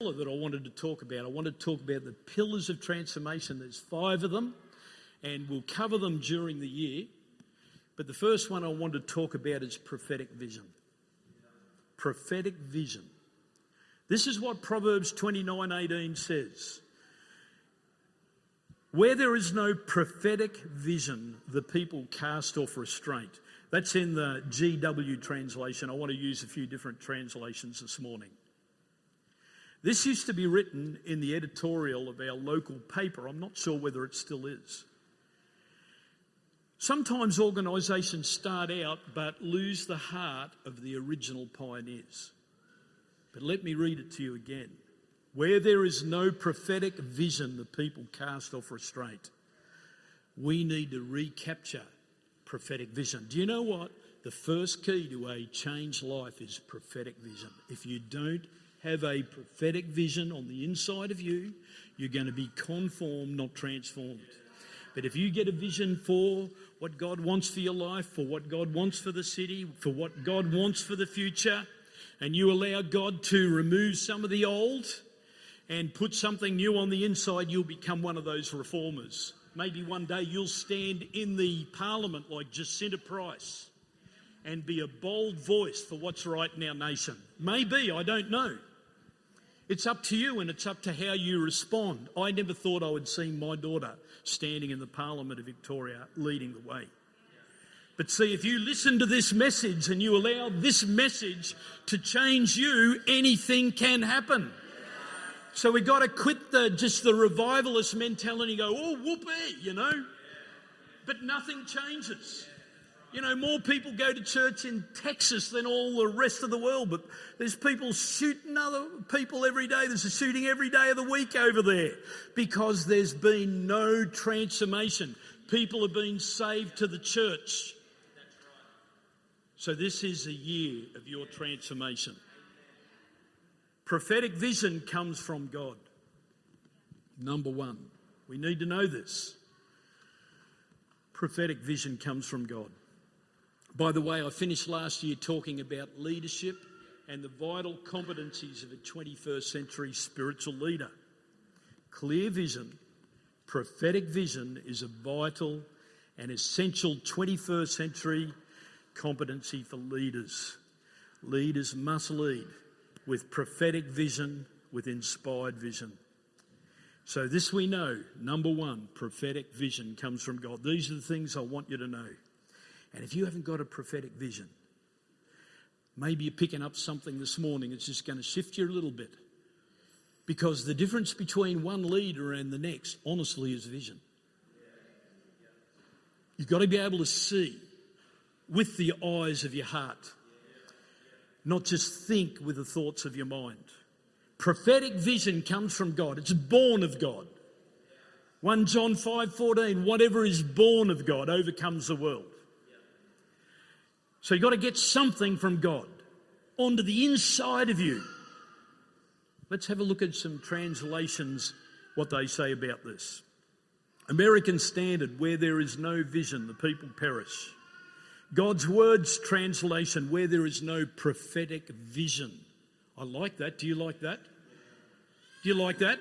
that I wanted to talk about. I wanted to talk about the pillars of transformation. There's 5 of them, and we'll cover them during the year. But the first one I want to talk about is prophetic vision. Prophetic vision. This is what Proverbs 29:18 says. Where there is no prophetic vision, the people cast off restraint. That's in the GW translation. I want to use a few different translations this morning. This used to be written in the editorial of our local paper. I'm not sure whether it still is. Sometimes organisations start out but lose the heart of the original pioneers. But let me read it to you again. Where there is no prophetic vision, the people cast off restraint. We need to recapture prophetic vision. Do you know what? The first key to a changed life is prophetic vision. If you don't have a prophetic vision on the inside of you, you're going to be conformed, not transformed. But if you get a vision for what God wants for your life, for what God wants for the city, for what God wants for the future, and you allow God to remove some of the old and put something new on the inside, you'll become one of those reformers. Maybe one day you'll stand in the Parliament like Jacinda Price and be a bold voice for what's right in our nation. Maybe, I don't know. It's up to you and it's up to how you respond. I never thought I would see my daughter standing in the Parliament of Victoria leading the way. But see, if you listen to this message and you allow this message to change you, anything can happen. So we've got to quit the revivalist mentality and go, oh, whoopee, you know. But nothing changes. You know, more people go to church in Texas than all the rest of the world, but there's people shooting other people every day. There's a shooting every day of the week over there because there's been no transformation. People have been saved to the church. So this is a year of your transformation. Prophetic vision comes from God. Number one, we need to know this. Prophetic vision comes from God. By the way, I finished last year talking about leadership and the vital competencies of a 21st century spiritual leader. Clear vision, prophetic vision is a vital and essential 21st century competency for leaders. Leaders must lead with prophetic vision, with inspired vision. So this we know, number one, prophetic vision comes from God. These are the things I want you to know. And if you haven't got a prophetic vision, maybe you're picking up something this morning that's just going to shift you a little bit. Because the difference between one leader and the next, honestly, is vision. You've got to be able to see with the eyes of your heart, not just think with the thoughts of your mind. Prophetic vision comes from God. It's born of God. 1 John 5:14, whatever is born of God overcomes the world. So you've got to get something from God onto the inside of you. Let's have a look at some translations, what they say about this. American Standard, where there is no vision, the people perish. God's Words translation, where there is no prophetic vision. I like that. Do you like that? Do you like that?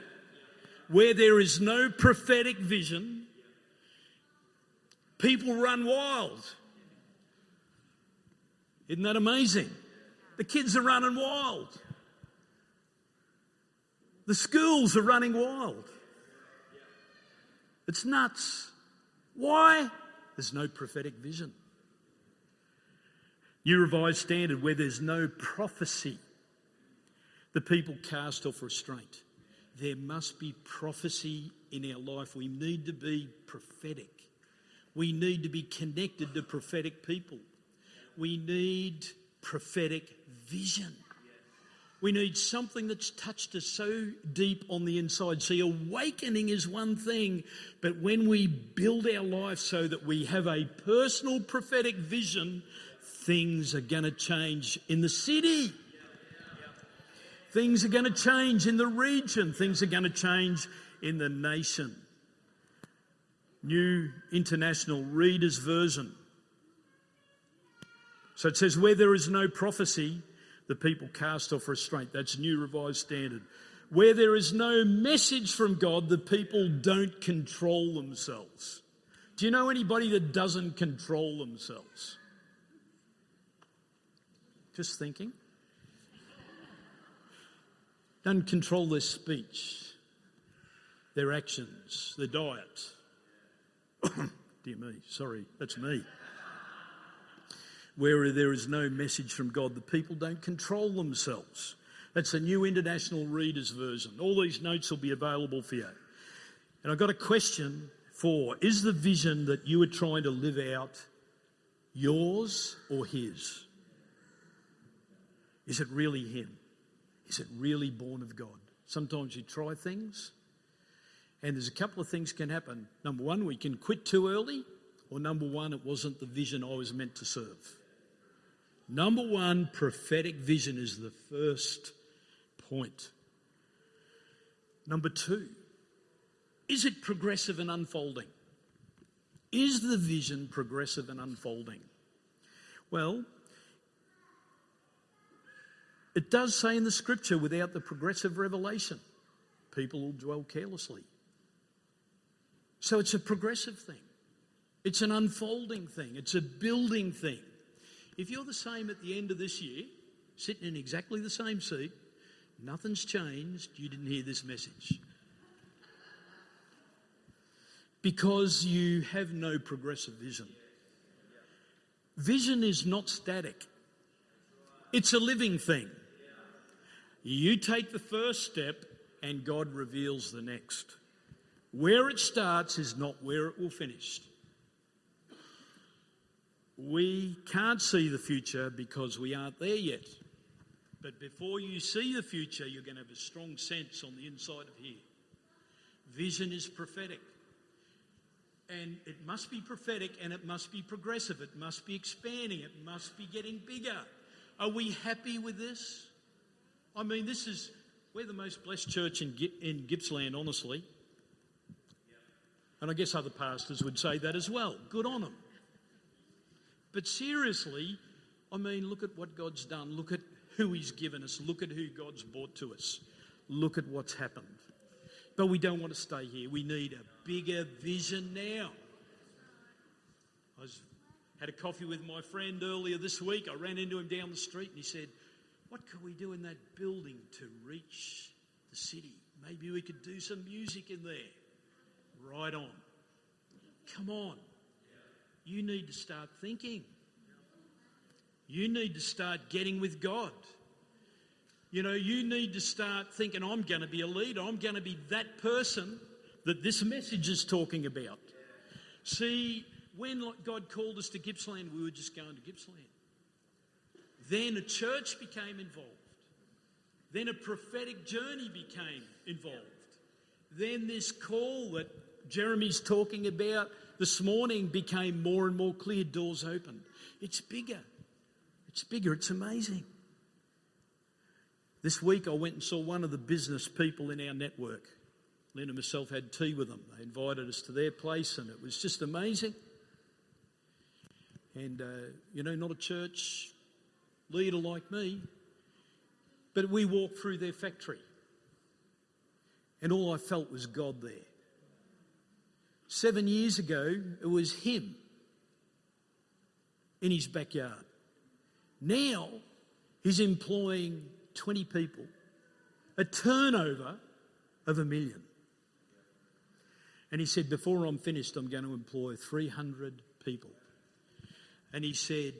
Where there is no prophetic vision, people run wild. Isn't that amazing? The kids are running wild. The schools are running wild. It's nuts. Why? There's no prophetic vision. New Revised Standard, where there's no prophecy, the people cast off restraint. There must be prophecy in our life. We need to be prophetic. We need to be connected to prophetic people. We need prophetic vision. We need something that's touched us so deep on the inside. See, awakening is one thing, but when we build our life so that we have a personal prophetic vision, things are going to change in the city. Things are going to change in the region. Things are going to change in the nation. New International Reader's Version. So it says, where there is no prophecy, the people cast off restraint. That's New Revised Standard. Where there is no message from God, the people don't control themselves. Do you know anybody that doesn't control themselves? Just thinking. Don't control their speech, their actions, their diet. Dear me, sorry, that's me. Where there is no message from God, the people don't control themselves. That's the New International Reader's Version. All these notes will be available for you. And I've got a question for, is the vision that you are trying to live out yours or his? Is it really him? Is it really born of God? Sometimes you try things, and there's a couple of things can happen. Number one, we can quit too early, or number one, it wasn't the vision I was meant to serve. Number one, prophetic vision is the first point. Number two, is it progressive and unfolding? Is the vision progressive and unfolding? Well, it does say in the scripture, without the progressive revelation, people will dwell carelessly. So it's a progressive thing. It's an unfolding thing. It's a building thing. If you're the same at the end of this year, sitting in exactly the same seat, nothing's changed, you didn't hear this message. Because you have no progressive vision. Vision is not static. It's a living thing. You take the first step and God reveals the next. Where it starts is not where it will finish. We can't see the future because we aren't there yet. But before you see the future, you're going to have a strong sense on the inside of here. Vision is prophetic. And it must be prophetic and it must be progressive. It must be expanding. It must be getting bigger. Are we happy with this? I mean, we're the most blessed church in Gippsland, honestly. And I guess other pastors would say that as well. Good on them. But seriously, I mean, look at what God's done. Look at who he's given us. Look at who God's brought to us. Look at what's happened. But we don't want to stay here. We need a bigger vision now. I had a coffee with my friend earlier this week. I ran into him down the street and he said, what could we do in that building to reach the city? Maybe we could do some music in there. Right on. Come on. You need to start thinking. You need to start getting with God. You know, you need to start thinking, I'm going to be a leader. I'm going to be that person that this message is talking about. See, when God called us to Gippsland, we were just going to Gippsland. Then a church became involved. Then a prophetic journey became involved. Then this call that Jeremy's talking about this morning became more and more clear, doors open. It's bigger. It's bigger. It's amazing. This week I went and saw one of the business people in our network. Lynn and myself had tea with them. They invited us to their place and it was just amazing. And, you know, not a church leader like me, but we walked through their factory. And all I felt was God there. 7 years ago, it was him in his backyard. Now, he's employing 20 people, a turnover of $1 million. And he said, before I'm finished, I'm going to employ 300 people. And he said,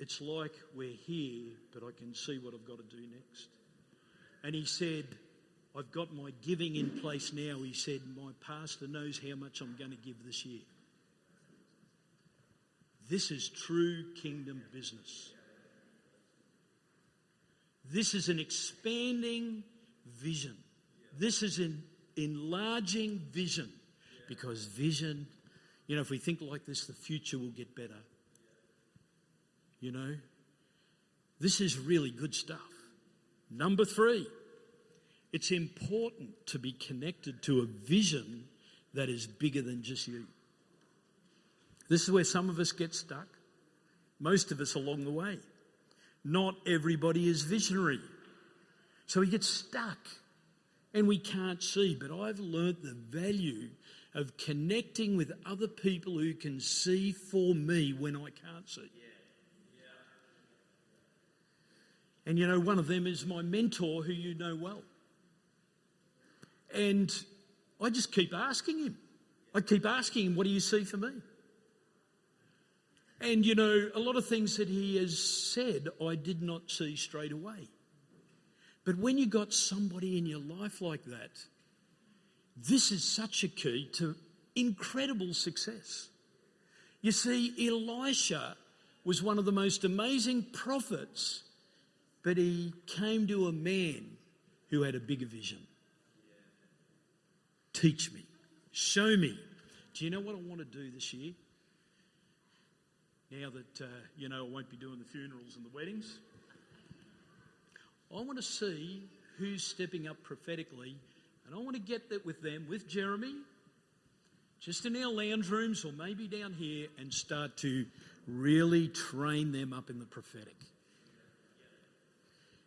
it's like we're here, but I can see what I've got to do next. And he said, I've got my giving in place now. He said, my pastor knows how much I'm going to give this year. This is true kingdom business. This is an expanding vision. This is an enlarging vision. Because vision, you know, if we think like this, the future will get better. You know, this is really good stuff. Number three. It's important to be connected to a vision that is bigger than just you. This is where some of us get stuck. Most of us along the way. Not everybody is visionary. So we get stuck and we can't see. But I've learnt the value of connecting with other people who can see for me when I can't see. And you know, one of them is my mentor, who you know well. And I just keep asking him. I keep asking him, what do you see for me? And you know, a lot of things that he has said, I did not see straight away. But when you got somebody in your life like that, this is such a key to incredible success. You see, Elisha was one of the most amazing prophets, but he came to a man who had a bigger vision. Teach me. Show me. Do you know what I want to do this year? Now that, you know, I won't be doing the funerals and the weddings. I want to see who's stepping up prophetically, and I want to get that with them, with Jeremy, just in our lounge rooms or maybe down here, and start to really train them up in the prophetic.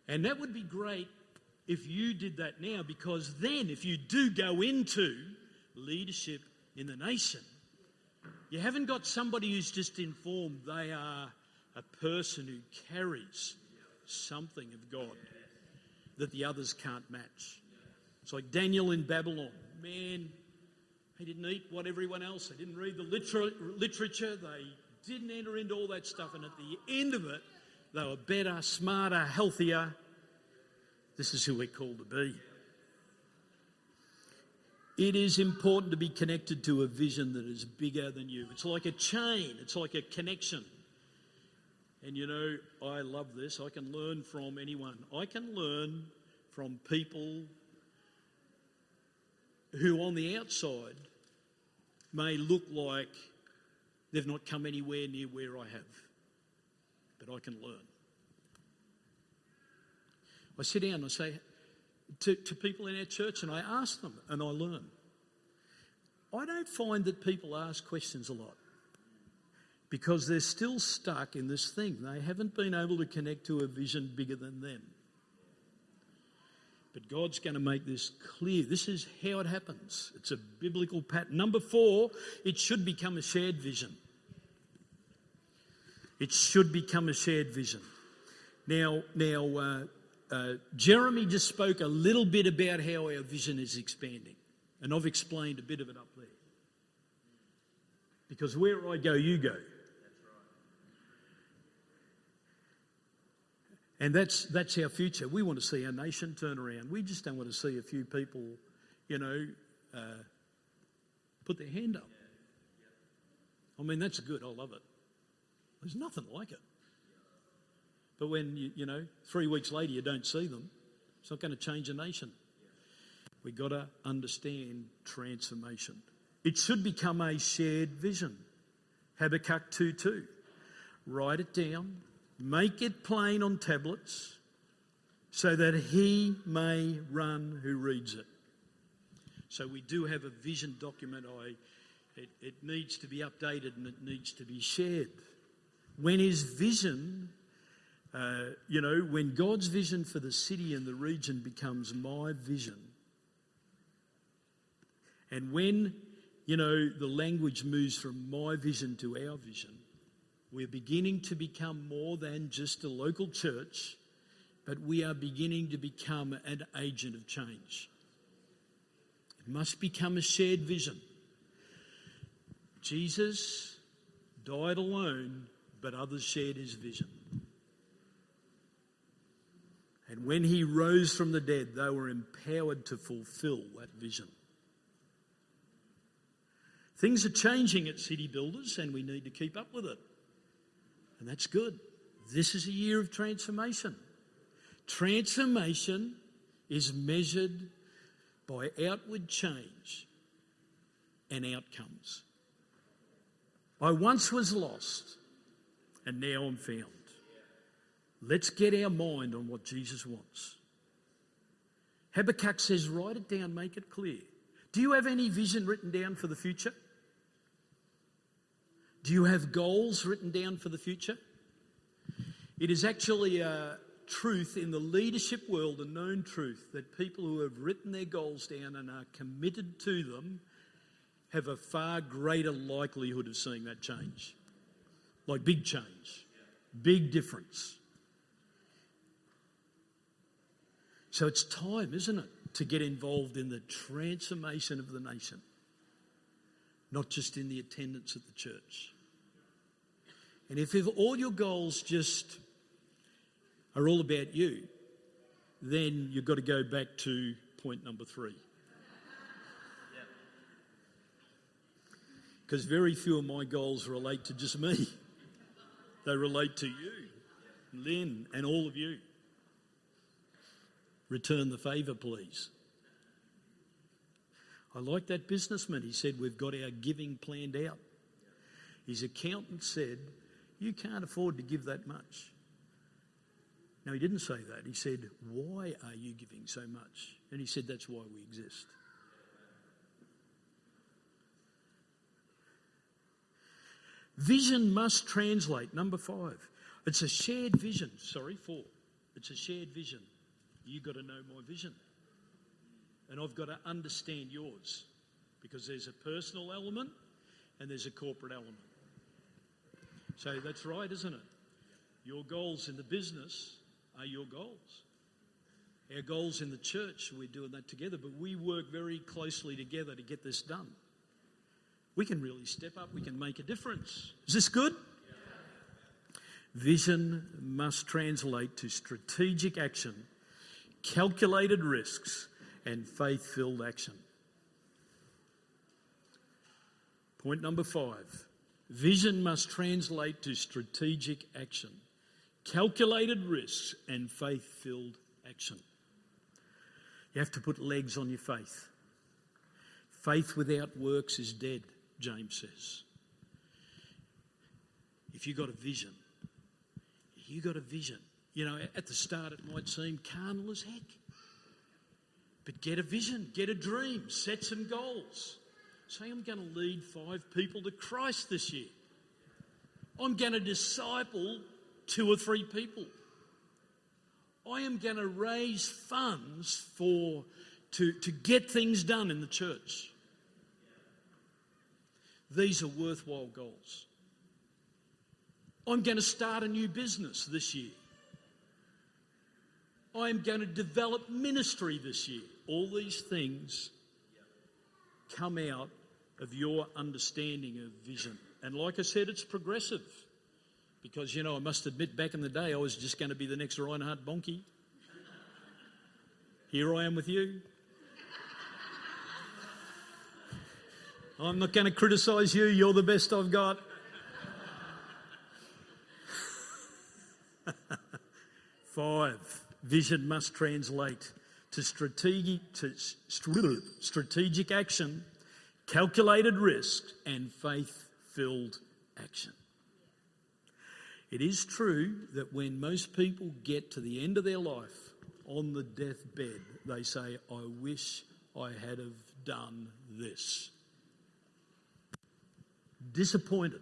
And that would be great if you did that now, because then if you do go into leadership in the nation, you haven't got somebody who's just informed. They are a person who carries something of God that the others can't match. It's like Daniel in Babylon. Man, he didn't eat what everyone else. They didn't read the literature. They didn't enter into all that stuff. And at the end of it, they were better, smarter, healthier. This is who we're called to be. It is important to be connected to a vision that is bigger than you. It's like a chain. It's like a connection. And you know, I love this. I can learn from anyone. I can learn from people who on the outside may look like they've not come anywhere near where I have. But I can learn. I sit down and I say to people in our church, and I ask them and I learn. I don't find that people ask questions a lot because they're still stuck in this thing. They haven't been able to connect to a vision bigger than them. But God's going to make this clear. This is how it happens. It's a biblical pattern. Number 4, it should become a shared vision. It should become a shared vision. Now, Jeremy just spoke a little bit about how our vision is expanding. And I've explained a bit of it up there. Because where I go, you go. That's right. And that's our future. We want to see our nation turn around. We just don't want to see a few people, you know, put their hand up. I mean, that's good. I love it. There's nothing like it. But when, you know, 3 weeks later you don't see them, it's not going to change a nation. We've got to understand transformation. It should become a shared vision. Habakkuk 2:2. Write it down. Make it plain on tablets so that he may run who reads it. So we do have a vision document. It needs to be updated and it needs to be shared. When his vision, you know, when God's vision for the city and the region becomes my vision, and when, you know, the language moves from my vision to our vision, we're beginning to become more than just a local church, but we are beginning to become an agent of change. It must become a shared vision. Jesus died alone, but others shared his vision. And when he rose from the dead, they were empowered to fulfill that vision. Things are changing at City Builders, and we need to keep up with it. And that's good. This is a year of transformation. Transformation is measured by outward change and outcomes. I once was lost, and now I'm found. Let's get our mind on what Jesus wants. Habakkuk says, write it down, make it clear. Do you have any vision written down for the future? Do you have goals written down for the future? It is actually truth in the leadership world, a known truth, that people who have written their goals down and are committed to them have a far greater likelihood of seeing that change. Like big change, big difference. So it's time, isn't it, to get involved in the transformation of the nation, not just in the attendance at the church. And if all your goals just are all about you, then you've got to go back to point number 3. Because very few of my goals relate to just me. They relate to you, Lynn, and all of you. Return the favour, please. I like that businessman. He said, we've got our giving planned out. His accountant said, you can't afford to give that much. Now, he didn't say that. He said, why are you giving so much? And he said, that's why we exist. Vision must translate. Number 5. It's a shared vision. Sorry, 4. It's a shared vision. You've got to know my vision. And I've got to understand yours. Because there's a personal element and there's a corporate element. So that's right, isn't it? Your goals in the business are your goals. Our goals in the church, we're doing that together. But we work very closely together to get this done. We can really step up. We can make a difference. Is this good? Yeah. Vision must translate to strategic action, calculated risks, and faith-filled action. Point number 5. Vision must translate to strategic action, calculated risks, and faith-filled action. You have to put legs on your faith. Faith without works is dead, James says. If you've got a vision, You know, at the start it might seem carnal as heck. But get a vision, get a dream, set some goals. Say, I'm going to lead 5 people to Christ this year. I'm going to disciple 2 or 3 people. I am going to raise funds to get things done in the church. These are worthwhile goals. I'm going to start a new business this year. I'm going to develop ministry this year. All these things come out of your understanding of vision. And like I said, it's progressive. Because, you know, I must admit, back in the day, I was just going to be the next Reinhard Bonke. Here I am with you. I'm not going to criticise you. You're the best I've got. Five. Vision must translate to strategic action, calculated risk, and faith-filled action. It is true that when most people get to the end of their life, on the deathbed, they say, I wish I had have done this. Disappointed.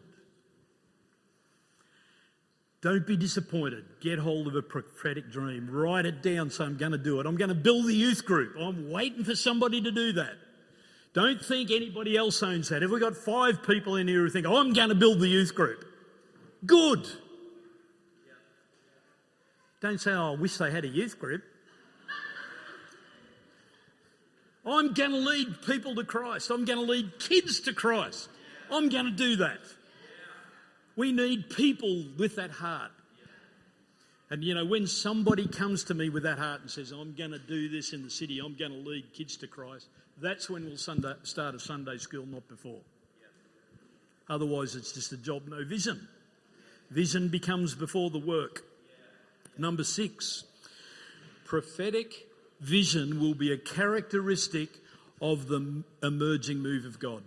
Don't be disappointed. Get hold of a prophetic dream. Write it down. So I'm going to do it. I'm going to build the youth group. I'm waiting for somebody to do that. Don't think anybody else owns that. Have we got 5 people in here who think, I'm going to build the youth group? Good. Don't say, I wish they had a youth group. I'm going to lead people to Christ. I'm going to lead kids to Christ. I'm going to do that. We need people with that heart. And, you know, when somebody comes to me with that heart and says, I'm going to do this in the city, I'm going to lead kids to Christ, that's when we'll start a Sunday school, not before. Otherwise, it's just a job, no vision. Vision becomes before the work. Number 6, prophetic vision will be a characteristic of the emerging move of God.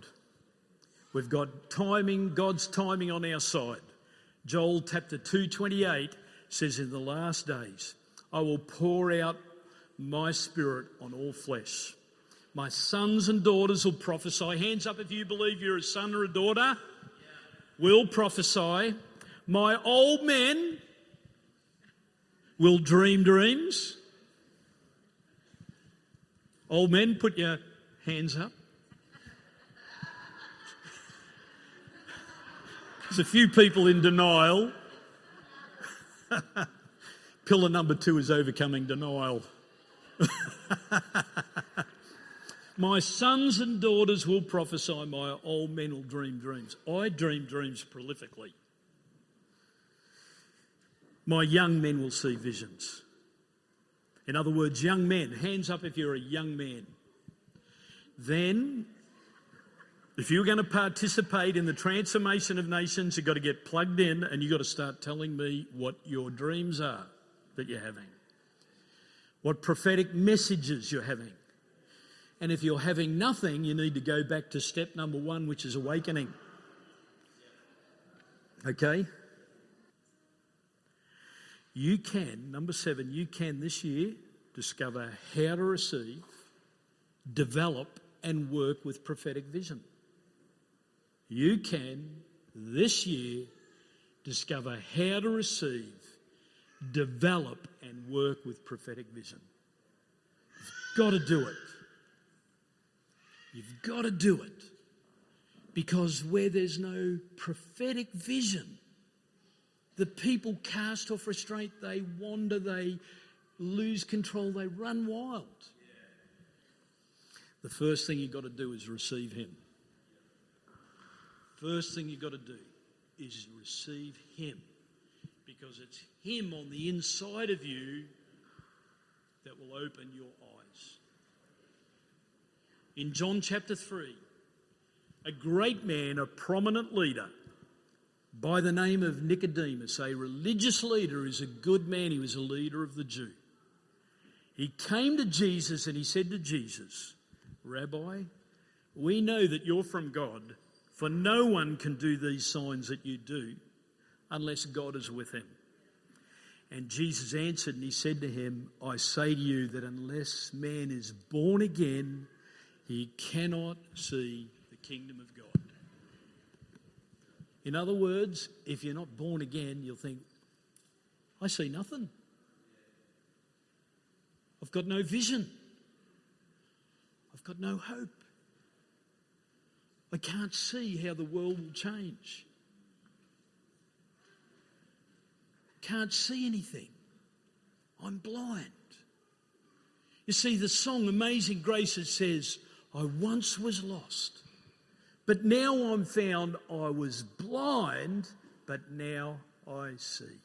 We've got timing, God's timing on our side. Joel chapter 2:28 says, in the last days, I will pour out my spirit on all flesh. My sons and daughters will prophesy. Hands up if you believe you're a son or a daughter. Will prophesy. My old men will dream dreams. Old men, put your hands up. There's a few people in denial. Pillar number 2 is overcoming denial. My sons and daughters will prophesy, my old men will dream dreams. I dream dreams prolifically. My young men will see visions. In other words, young men, hands up if you're a young man. Then, if you're going to participate in the transformation of nations, you've got to get plugged in and you've got to start telling me what your dreams are that you're having, what prophetic messages you're having. And if you're having nothing, you need to go back to step number 1, which is awakening. Okay? You can, number 7, you can this year discover how to receive, develop and work with prophetic vision. You can this year discover how to receive, develop and work with prophetic vision. You've got to do it. You've got to do it. Because where there's no prophetic vision, the people cast off restraint, they wander, they lose control, they run wild. The first thing you've got to do is receive him. First thing you've got to do is receive him. Because it's him on the inside of you that will open your eyes. In John chapter 3, a great man, a prominent leader, by the name of Nicodemus, a religious leader, is a good man. He was a leader of the Jew. He came to Jesus and he said to Jesus, Rabbi, we know that you're from God, for no one can do these signs that you do unless God is with him. And Jesus answered and he said to him, I say to you that unless man is born again, he cannot see the kingdom of God. In other words, if you're not born again, you'll think, I see nothing. I've got no vision. I've got no hope. I can't see how the world will change. Can't see anything. I'm blind. You see, the song Amazing Grace, it says, I once was lost, but now I'm found. I was blind, but now I see.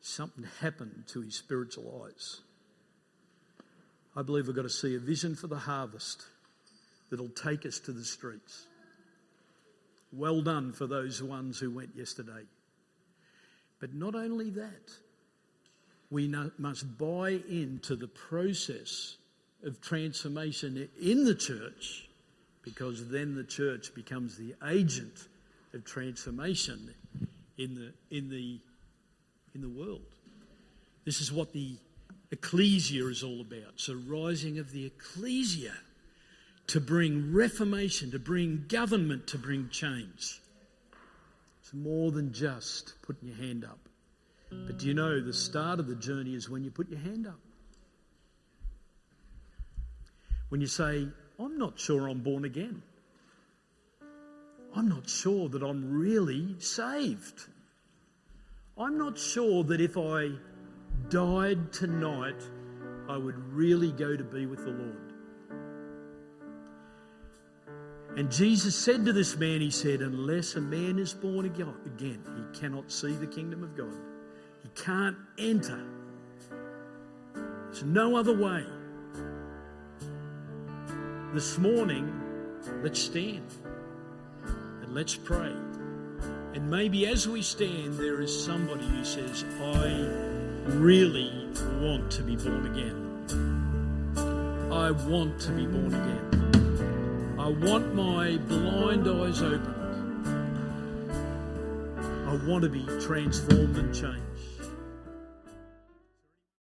Something happened to his spiritual eyes. I believe we've got to see a vision for the harvest that'll take us to the streets. Well done for those ones who went yesterday. But not only that, we must buy into the process of transformation in the church, because then the church becomes the agent of transformation in the world. This is what the ecclesia is all about. So rising of the ecclesia to bring reformation, to bring government, to bring change. It's more than just putting your hand up. But do you know the start of the journey is when you put your hand up? When you say, I'm not sure I'm born again. I'm not sure that I'm really saved. I'm not sure that if I died tonight, I would really go to be with the Lord. And Jesus said to this man, he said, unless a man is born again, he cannot see the kingdom of God. He can't enter. There's no other way. This morning, let's stand and let's pray. And maybe as we stand, there is somebody who says, I really want to be born again. I want to be born again. I want my blind eyes opened. I want to be transformed and changed.